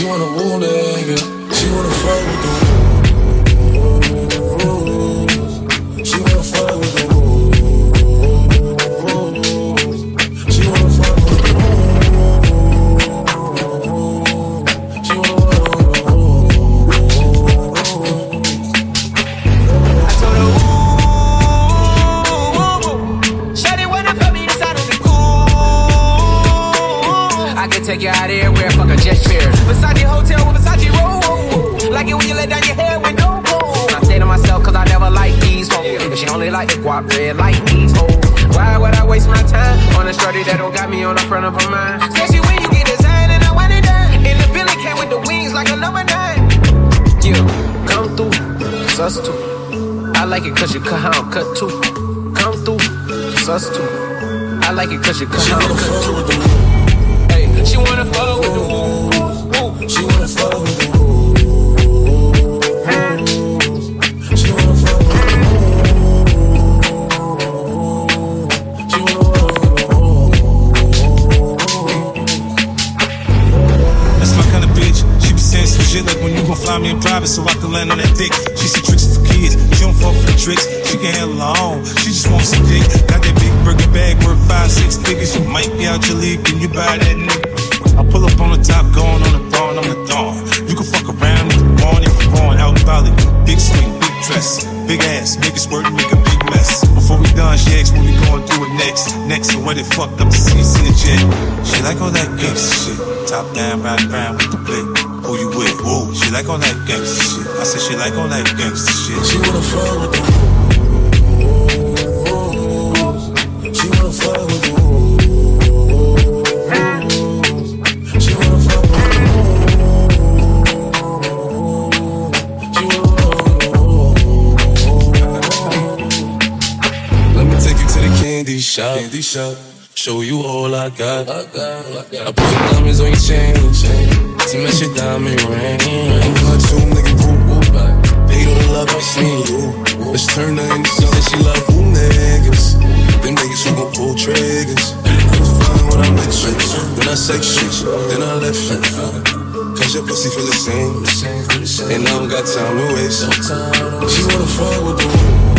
She wanna woo nigga. She wanna fuck with the woos. She wanna fuck with the woos. She wanna fuck with the woos. She wanna I told her woo. Shawty wanna put me inside of the cool. I can take you out here where fuck a jet fair. Versace hotel with Versace roll. Like it when you let down your hair with no roll. I say to myself, cause I never like these hoes. If she only like the guap red like these hoes. Why would I waste my time on a shorty that don't got me on the front of her mind? Especially when you get designed and I want it done. And the Billy came with the wings like a #9. Yeah, come through, it's us too. I like it cause you cut, I don't cut too. Come through, it's us too. I like it cause you cut, I don't cut too. Hey, she wanna follow with the woo. She wanna fuck with the rules. She wanna fuck with the rules. She wanna. That's my kind of bitch. She be saying some shit like when you gon' fly me in private so I can land on that dick. She said tricks for kids. She don't fuck for the tricks. She can handle her own. She just wants some dick. Got that big burger bag worth 5-6 figures. You might be out your league when you buy that nigga. I pull up on the top, going on the thorn, I'm the thorn. You can fuck around if you want, out in Bali. Big swing, big dress, big ass, make it squirt, make a big mess. Before we done, she asked when we going through it next. Next, and what it fucked up, the seats in the jet. She like all that gangsta shit, top down, round round with the blick. Who you with? Whoa, she like all that gangsta shit. I said she like all that gangsta shit. She wanna fuck with the rules. She wanna fuck with the rules. Candy shop, show you all I got. I put diamonds on your chain, to match your diamond ring. I'm not too nigga woo back. They don't love us, me you. Let's turn her into something she love who niggas. Them niggas who gon' pull triggers. It was fine when I met you. When I sex shit, then I left you. Cause your pussy feel the same, and I don't got time to waste. She wanna fuck with the